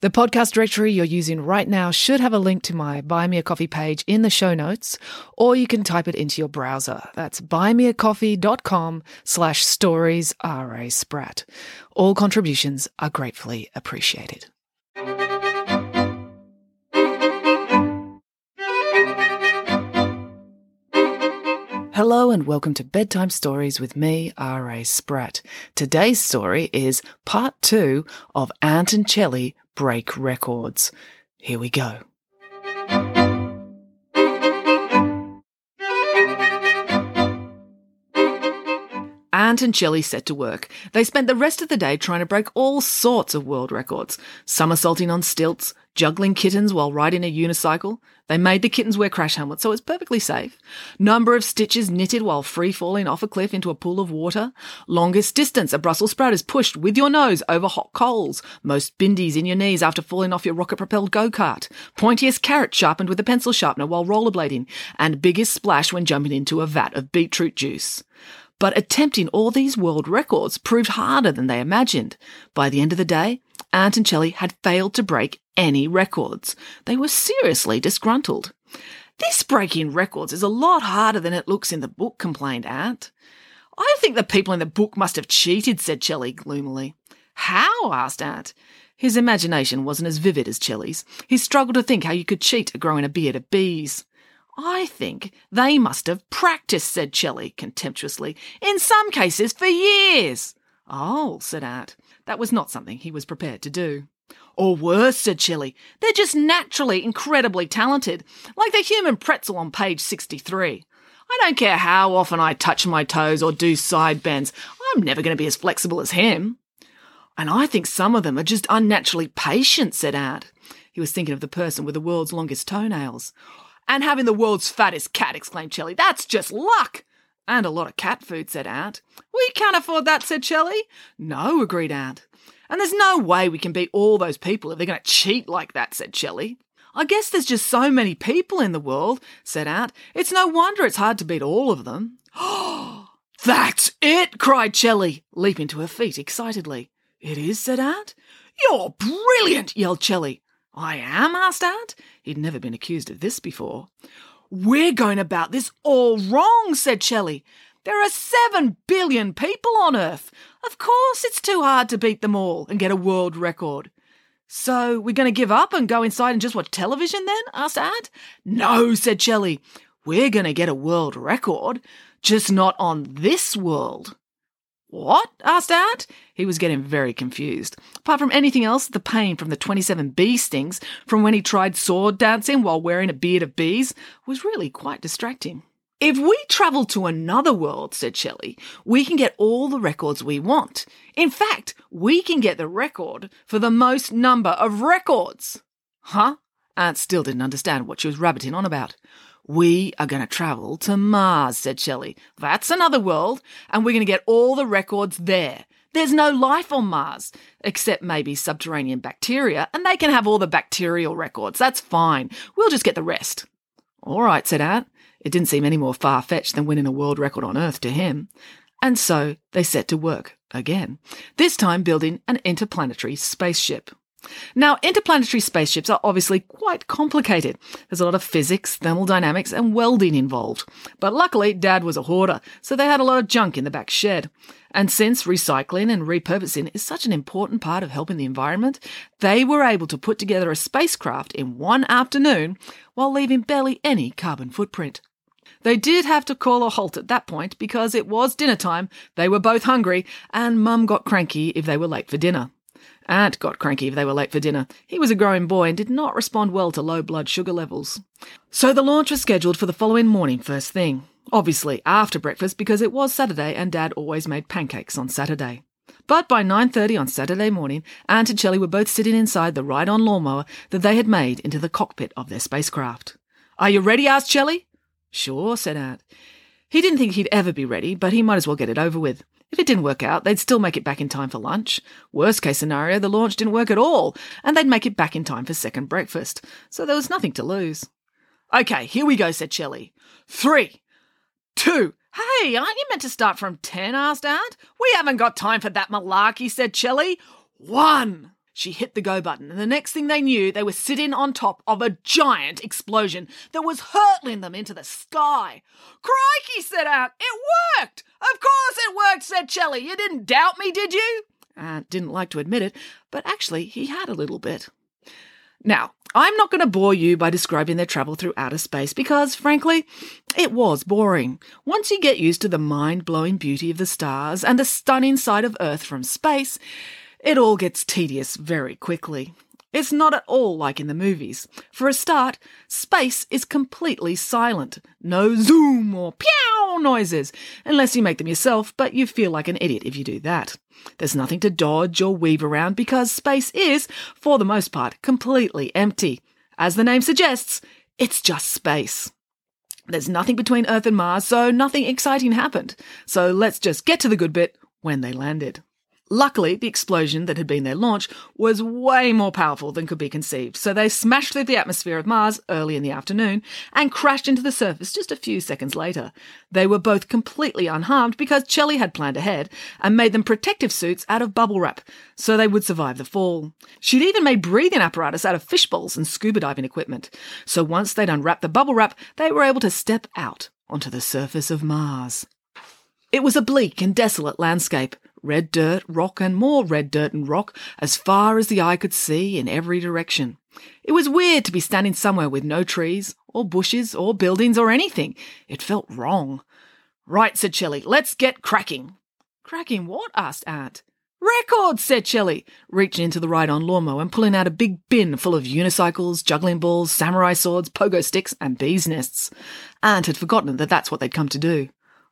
The podcast directory you're using right now should have a link to my Buy Me a Coffee page in the show notes, or you can type it into your browser. That's buymeacoffee.com/storiesRASpratt. All contributions are gratefully appreciated. Hello and welcome to Bedtime Stories with me, R.A. Spratt. Today's story is part 2 of Ant and Shelly Break Records. Here we go. Ant and Shelly set to work. They spent the rest of the day trying to break all sorts of world records, somersaulting on stilts, juggling kittens while riding a unicycle. They made the kittens wear crash helmets, so it's perfectly safe. Number of stitches knitted while free-falling off a cliff into a pool of water. Longest distance a Brussels sprout is pushed with your nose over hot coals. Most bindies in your knees after falling off your rocket-propelled go-kart. Pointiest carrot sharpened with a pencil sharpener while rollerblading. And biggest splash when jumping into a vat of beetroot juice. But attempting all these world records proved harder than they imagined. By the end of the day, Ant and Shelly had failed to break any records. They were seriously disgruntled. "This breaking records is a lot harder than it looks in the book," complained Ant. "I think the people in the book must have cheated," said Shelly gloomily. "How?" asked Ant. His imagination wasn't as vivid as Shelly's. He struggled to think how you could cheat at growing a beard of bees. "I think they must have practised," said Shelly contemptuously, "in some cases for years." "Oh," said Ant. That was not something he was prepared to do. "Or worse," said Shelly. "They're just naturally incredibly talented, like the human pretzel on page 63. I don't care how often I touch my toes or do side bends. I'm never going to be as flexible as him." "And I think some of them are just unnaturally patient," said Ant. He was thinking of the person with the world's longest toenails. "And having the world's fattest cat," exclaimed Shelly. "That's just luck." "And a lot of cat food," said Ant. "We can't afford that," said Shelly. "No," agreed Ant. "And there's no way we can beat all those people if they're going to cheat like that," said Shelly. "I guess there's just so many people in the world," said Ant. "It's no wonder it's hard to beat all of them." "Oh, that's it," cried Shelly, leaping to her feet excitedly. "It is," said Ant. "You're brilliant," yelled Shelly. "I am?" asked Ant. He'd never been accused of this before. "We're going about this all wrong," said Shelly. "There are 7 billion people on Earth. Of course it's too hard to beat them all and get a world record." "So we're going to give up and go inside and just watch television then?" asked Ant. "No," said Shelly. "We're going to get a world record, just not on this world." "What?" asked Ant. He was getting very confused. Apart from anything else, the pain from the 27 bee stings from when he tried sword dancing while wearing a beard of bees was really quite distracting. "If we travel to another world," said Shelly, "we can get all the records we want. In fact, we can get the record for the most number of records." "Huh?" Ant still didn't understand what she was rabbiting on about. "We are going to travel to Mars," said Shelly. "That's another world, and we're going to get all the records there. There's no life on Mars, except maybe subterranean bacteria, and they can have all the bacterial records. That's fine. We'll just get the rest." "All right," said Ant. It didn't seem any more far-fetched than winning a world record on Earth to him. And so they set to work again, this time building an interplanetary spaceship. Now, interplanetary spaceships are obviously quite complicated. There's a lot of physics, thermodynamics and welding involved. But luckily, Dad was a hoarder, so they had a lot of junk in the back shed. And since recycling and repurposing is such an important part of helping the environment, they were able to put together a spacecraft in one afternoon while leaving barely any carbon footprint. They did have to call a halt at that point because it was dinner time, they were both hungry, and Mum got cranky if they were late for dinner. Ant got cranky if they were late for dinner. He was a growing boy and did not respond well to low blood sugar levels. So the launch was scheduled for the following morning first thing. Obviously after breakfast because it was Saturday and Dad always made pancakes on Saturday. But by 9:30 on Saturday morning, Ant and Shelly were both sitting inside the ride-on lawnmower that they had made into the cockpit of their spacecraft. "Are you ready?" asked Shelly. "Sure," said Ant. He didn't think he'd ever be ready, but he might as well get it over with. If it didn't work out, they'd still make it back in time for lunch. Worst case scenario, the launch didn't work at all, and they'd make it back in time for second breakfast. So there was nothing to lose. Okay, here we go, said Shelley. 3, 2... Hey, aren't you meant to start from 10, asked Aunt? We haven't got time for that malarkey, said Shelley. 1... She hit the go button, and the next thing they knew, they were sitting on top of a giant explosion that was hurtling them into the sky. Crikey, said Aunt. It worked! Of course it worked, said Shelley. You didn't doubt me, did you? Aunt didn't like to admit it, but actually he had a little bit. Now, I'm not going to bore you by describing their travel through outer space because, frankly, it was boring. Once you get used to the mind-blowing beauty of the stars and the stunning sight of Earth from space, it all gets tedious very quickly. It's not at all like in the movies. For a start, space is completely silent. No zoom or pew noises, unless you make them yourself, but you feel like an idiot if you do that. There's nothing to dodge or weave around because space is, for the most part, completely empty. As the name suggests, it's just space. There's nothing between Earth and Mars, so nothing exciting happened. So let's just get to the good bit when they landed. Luckily, the explosion that had been their launch was way more powerful than could be conceived, so they smashed through the atmosphere of Mars early in the afternoon and crashed into the surface just a few seconds later. They were both completely unharmed because Shelley had planned ahead and made them protective suits out of bubble wrap, so they would survive the fall. She'd even made breathing apparatus out of fish bowls and scuba diving equipment, so once they'd unwrapped the bubble wrap, they were able to step out onto the surface of Mars. It was a bleak and desolate landscape. Red dirt, rock, and more red dirt and rock as far as the eye could see in every direction. It was weird to be standing somewhere with no trees or bushes or buildings or anything. It felt wrong. Right, said Shelley, let's get cracking. Cracking what? Asked Aunt. Records, said Shelley, reaching into the ride-on lawnmower and pulling out a big bin full of unicycles, juggling balls, samurai swords, pogo sticks and bees' nests. Aunt had forgotten that that's what they'd come to do.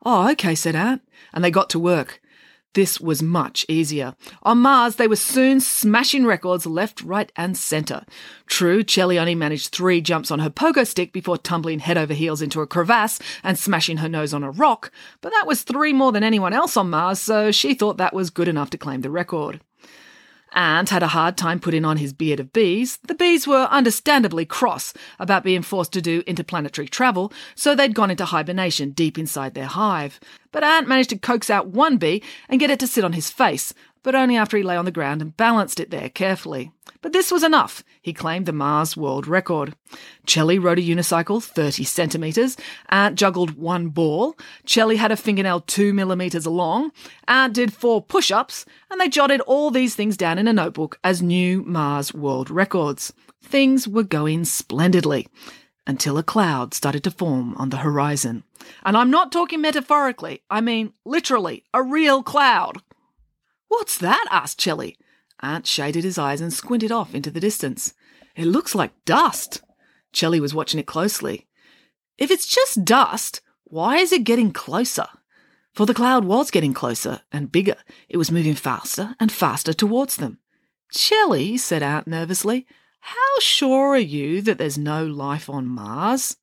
Oh, okay, said Aunt, and they got to work. This was much easier. On Mars, they were soon smashing records left, right and centre. True, Shelley only managed 3 jumps on her pogo stick before tumbling head over heels into a crevasse and smashing her nose on a rock, but that was 3 more than anyone else on Mars, so she thought that was good enough to claim the record. Ant had a hard time putting on his beard of bees. The bees were understandably cross about being forced to do interplanetary travel, so they'd gone into hibernation deep inside their hive. But Ant managed to coax out one bee and get it to sit on his face, but only after he lay on the ground and balanced it there carefully. But this was enough. He claimed the Mars world record. Shelley rode a unicycle 30 centimetres. Ant juggled 1 ball. Shelley had a fingernail 2 millimetres long. Ant did 4 push-ups, and they jotted all these things down in a notebook as new Mars world records. Things were going splendidly, until a cloud started to form on the horizon. And I'm not talking metaphorically. I mean literally, a real cloud. What's that? Asked Shelley. Aunt shaded his eyes and squinted off into the distance. It looks like dust. Shelley was watching it closely. If it's just dust, why is it getting closer? For the cloud was getting closer and bigger. It was moving faster and faster towards them. Shelley, said Aunt nervously, how sure are you that there's no life on Mars?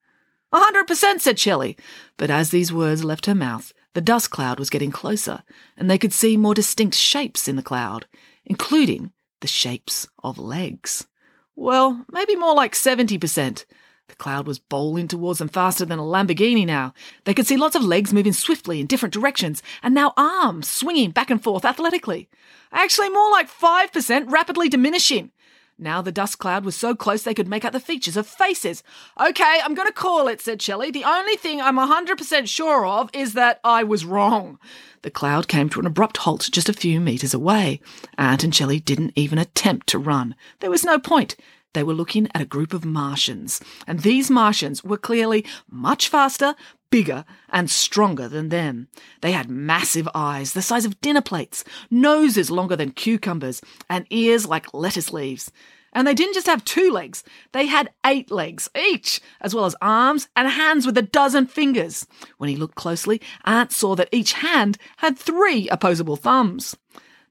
100%, said Shelley. But as these words left her mouth, the dust cloud was getting closer, and they could see more distinct shapes in the cloud, including the shapes of legs. Well, maybe more like 70%. The cloud was bowling towards them faster than a Lamborghini now. They could see lots of legs moving swiftly in different directions, and now arms swinging back and forth athletically. Actually, more like 5%, rapidly diminishing. Now the dust cloud was so close they could make out the features of faces. Okay, I'm going to call it, said Shelley. The only thing I'm 100% sure of is that I was wrong. The cloud came to an abrupt halt just a few metres away. Aunt and Shelley didn't even attempt to run. There was no point. They were looking at a group of Martians, and these Martians were clearly much faster, bigger and stronger than them. They had massive eyes the size of dinner plates, noses longer than cucumbers, and ears like lettuce leaves. And they didn't just have 2 legs, they had 8 legs each, as well as arms and hands with a 12 fingers. When he looked closely, Aunt saw that each hand had 3 opposable thumbs.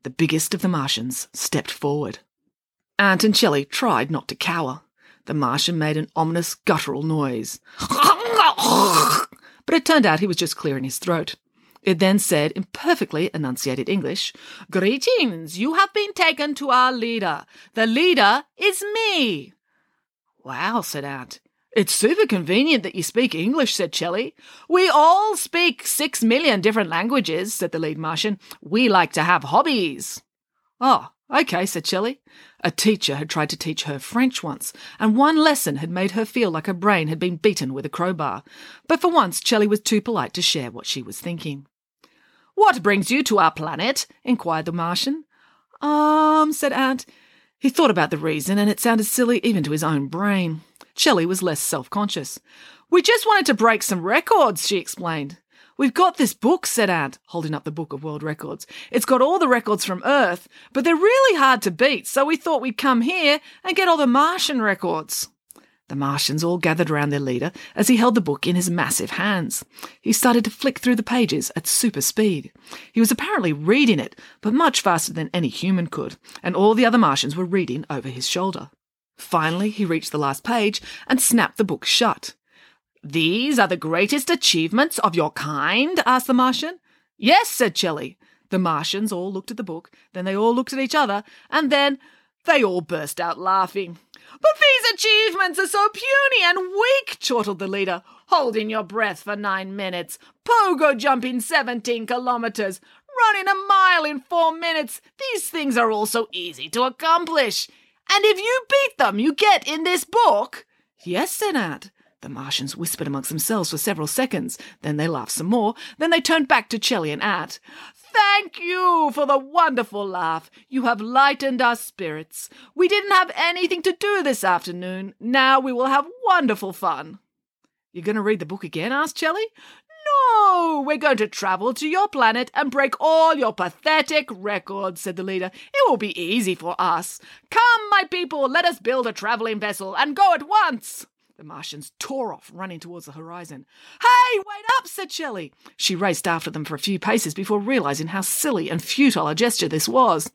The biggest of the Martians stepped forward. Aunt and Shelley tried not to cower. The Martian made an ominous guttural noise. But it turned out he was just clearing his throat. It then said, in perfectly enunciated English, "Greetings, you have been taken to our leader. The leader is me." "Wow," said Aunt. "It's super convenient that you speak English," said Shelley. "We all speak 6 million different languages," said the lead Martian. "We like to have hobbies." "Oh, okay," said Shelley. A teacher had tried to teach her French once, and one lesson had made her feel like her brain had been beaten with a crowbar. But for once, Shelley was too polite to share what she was thinking. "What brings you to our planet?" inquired the Martian. Said Aunt. He thought about the reason, and it sounded silly even to his own brain. Shelley was less self-conscious. "We just wanted to break some records," she explained. "We've got this book," said Aunt, holding up the book of world records. "It's got all the records from Earth, but they're really hard to beat, so we thought we'd come here and get all the Martian records." The Martians all gathered around their leader as he held the book in his massive hands. He started to flick through the pages at super speed. He was apparently reading it, but much faster than any human could, and all the other Martians were reading over his shoulder. Finally, he reached the last page and snapped the book shut. "These are the greatest achievements of your kind?" asked the Martian. "Yes," said Shelley. The Martians all looked at the book, then they all looked at each other, and then they all burst out laughing. "But these achievements are so puny and weak," chortled the leader. "Holding your breath for 9 minutes, pogo jumping 17 kilometres, running a mile in 4 minutes. These things are all so easy to accomplish. And if you beat them, you get in this book." "Yes," said Aunt. The Martians whispered amongst themselves for several seconds. Then they laughed some more. Then they turned back to Shelley and Ant. "Thank you for the wonderful laugh. You have lightened our spirits. We didn't have anything to do this afternoon. Now we will have wonderful fun." "You're going to read the book again?" asked Shelley. "No, we're going to travel to your planet and break all your pathetic records," said the leader. "It will be easy for us. Come, my people, let us build a travelling vessel and go at once." The Martians tore off, running towards the horizon. "Hey, wait up!" said Shelley. She raced after them for a few paces before realising how silly and futile a gesture this was.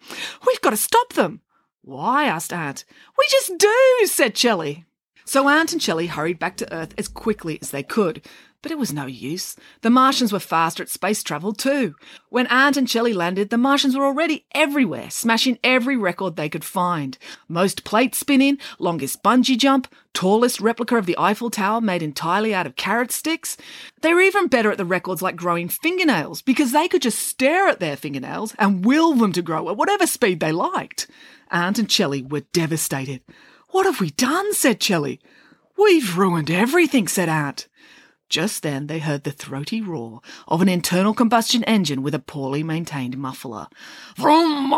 "We've got to stop them." "Why?" asked Aunt. "We just do," said Shelley. So Aunt and Shelley hurried back to Earth as quickly as they could. But it was no use. The Martians were faster at space travel too. When Aunt and Shelley landed, the Martians were already everywhere, smashing every record they could find. Most plate spinning, longest bungee jump, tallest replica of the Eiffel Tower made entirely out of carrot sticks. They were even better at the records like growing fingernails, because they could just stare at their fingernails and will them to grow at whatever speed they liked. Aunt and Shelley were devastated. "What have we done?" said Shelley. "We've ruined everything," said Aunt. Just then they heard the throaty roar of an internal combustion engine with a poorly maintained muffler. Vroom!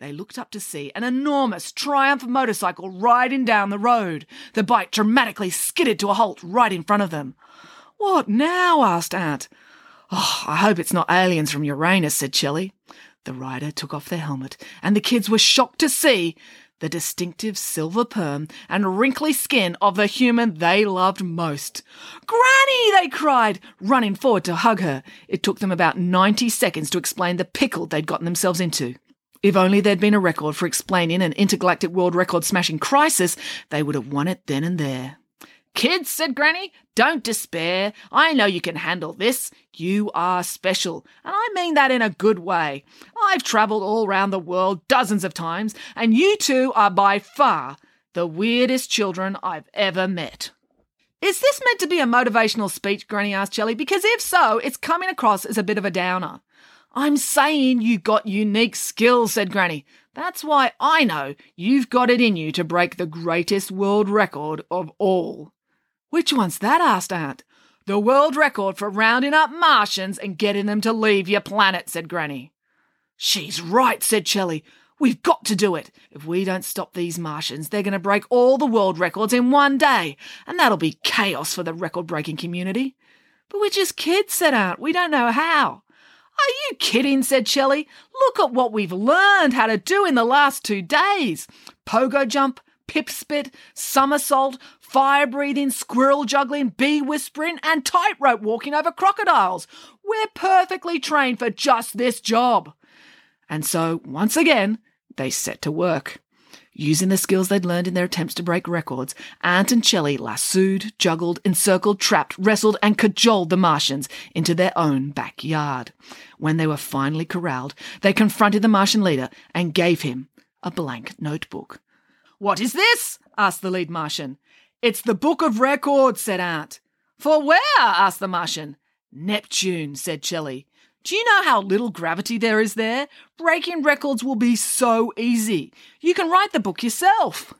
They looked up to see an enormous Triumph motorcycle riding down the road. The bike dramatically skidded to a halt right in front of them. "What now?" asked Aunt. "Oh, I hope it's not aliens from Uranus," said Shelley. The rider took off their helmet, and the kids were shocked to see the distinctive silver perm and wrinkly skin of the human they loved most. "Granny!" they cried, running forward to hug her. It took them about 90 seconds to explain the pickle they'd gotten themselves into. If only there'd been a record for explaining an intergalactic world record-smashing crisis, they would have won it then and there. "Kids," said Granny, "don't despair. I know you can handle this. You are special, and I mean that in a good way. I've travelled all round the world dozens of times, and you two are by far the weirdest children I've ever met." "Is this meant to be a motivational speech?" Granny asked Shelley, "because if so, it's coming across as a bit of a downer." "I'm saying you got unique skills," said Granny. "That's why I know you've got it in you to break the greatest world record of all." "Which one's that?" asked Aunt. "The world record for rounding up Martians and getting them to leave your planet," said Granny. "She's right," said Shelley. "We've got to do it. If we don't stop these Martians, they're going to break all the world records in one day, and that'll be chaos for the record-breaking community." "But we're just kids," said Aunt. "We don't know how." "Are you kidding?" said Shelley. "Look at what we've learned how to do in the last 2 days. Pogo jump, pip spit, somersault, fire-breathing, squirrel-juggling, bee-whispering and tightrope walking over crocodiles. We're perfectly trained for just this job." And so, once again, they set to work. Using the skills they'd learned in their attempts to break records, Ant and Shelly lassoed, juggled, encircled, trapped, wrestled, and cajoled the Martians into their own backyard. When they were finally corralled, they confronted the Martian leader and gave him a blank notebook. "What is this?" asked the lead Martian. "It's the Book of Records," said Ant. "For where?" asked the Martian. "Neptune," said Shelly. "Do you know how little gravity there is there? Breaking records will be so easy. You can write the book yourself."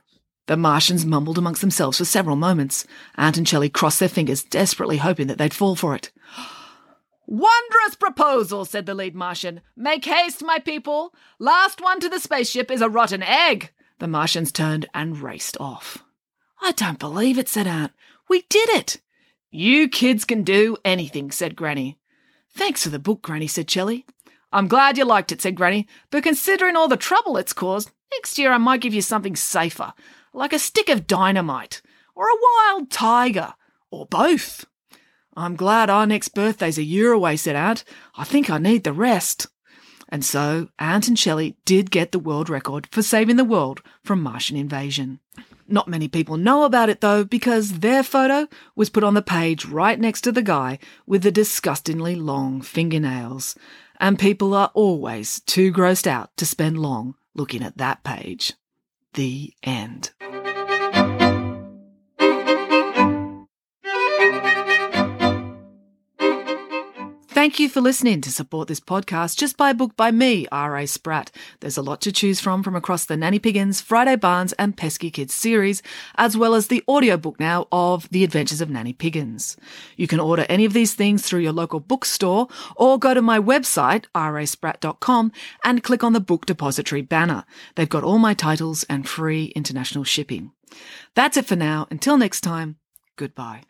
The Martians mumbled amongst themselves for several moments. Ant and Shelly crossed their fingers, desperately hoping that they'd fall for it. "Wondrous proposal," said the lead Martian. "Make haste, my people. Last one to the spaceship is a rotten egg." The Martians turned and raced off. "I don't believe it," said Ant. "We did it." "You kids can do anything," said Granny. "Thanks for the book, Granny," said Shelly. "I'm glad you liked it," said Granny, "but considering all the trouble it's caused, next year I might give you something safer, like a stick of dynamite, or a wild tiger, or both." "I'm glad our next birthday's a year away," said Ant. "I think I need the rest." And so Ant and Shelly did get the world record for saving the world from Martian invasion. Not many people know about it, though, because their photo was put on the page right next to the guy with the disgustingly long fingernails. And people are always too grossed out to spend long looking at that page. The end. Thank you for listening. To support this podcast, just buy a book by me, R.A. Spratt. There's a lot to choose from across the Nanny Piggins, Friday Barnes and Pesky Kids series, as well as the audiobook now of The Adventures of Nanny Piggins. You can order any of these things through your local bookstore or go to my website, raspratt.com, and click on the book depository banner. They've got all my titles and free international shipping. That's it for now. Until next time, goodbye.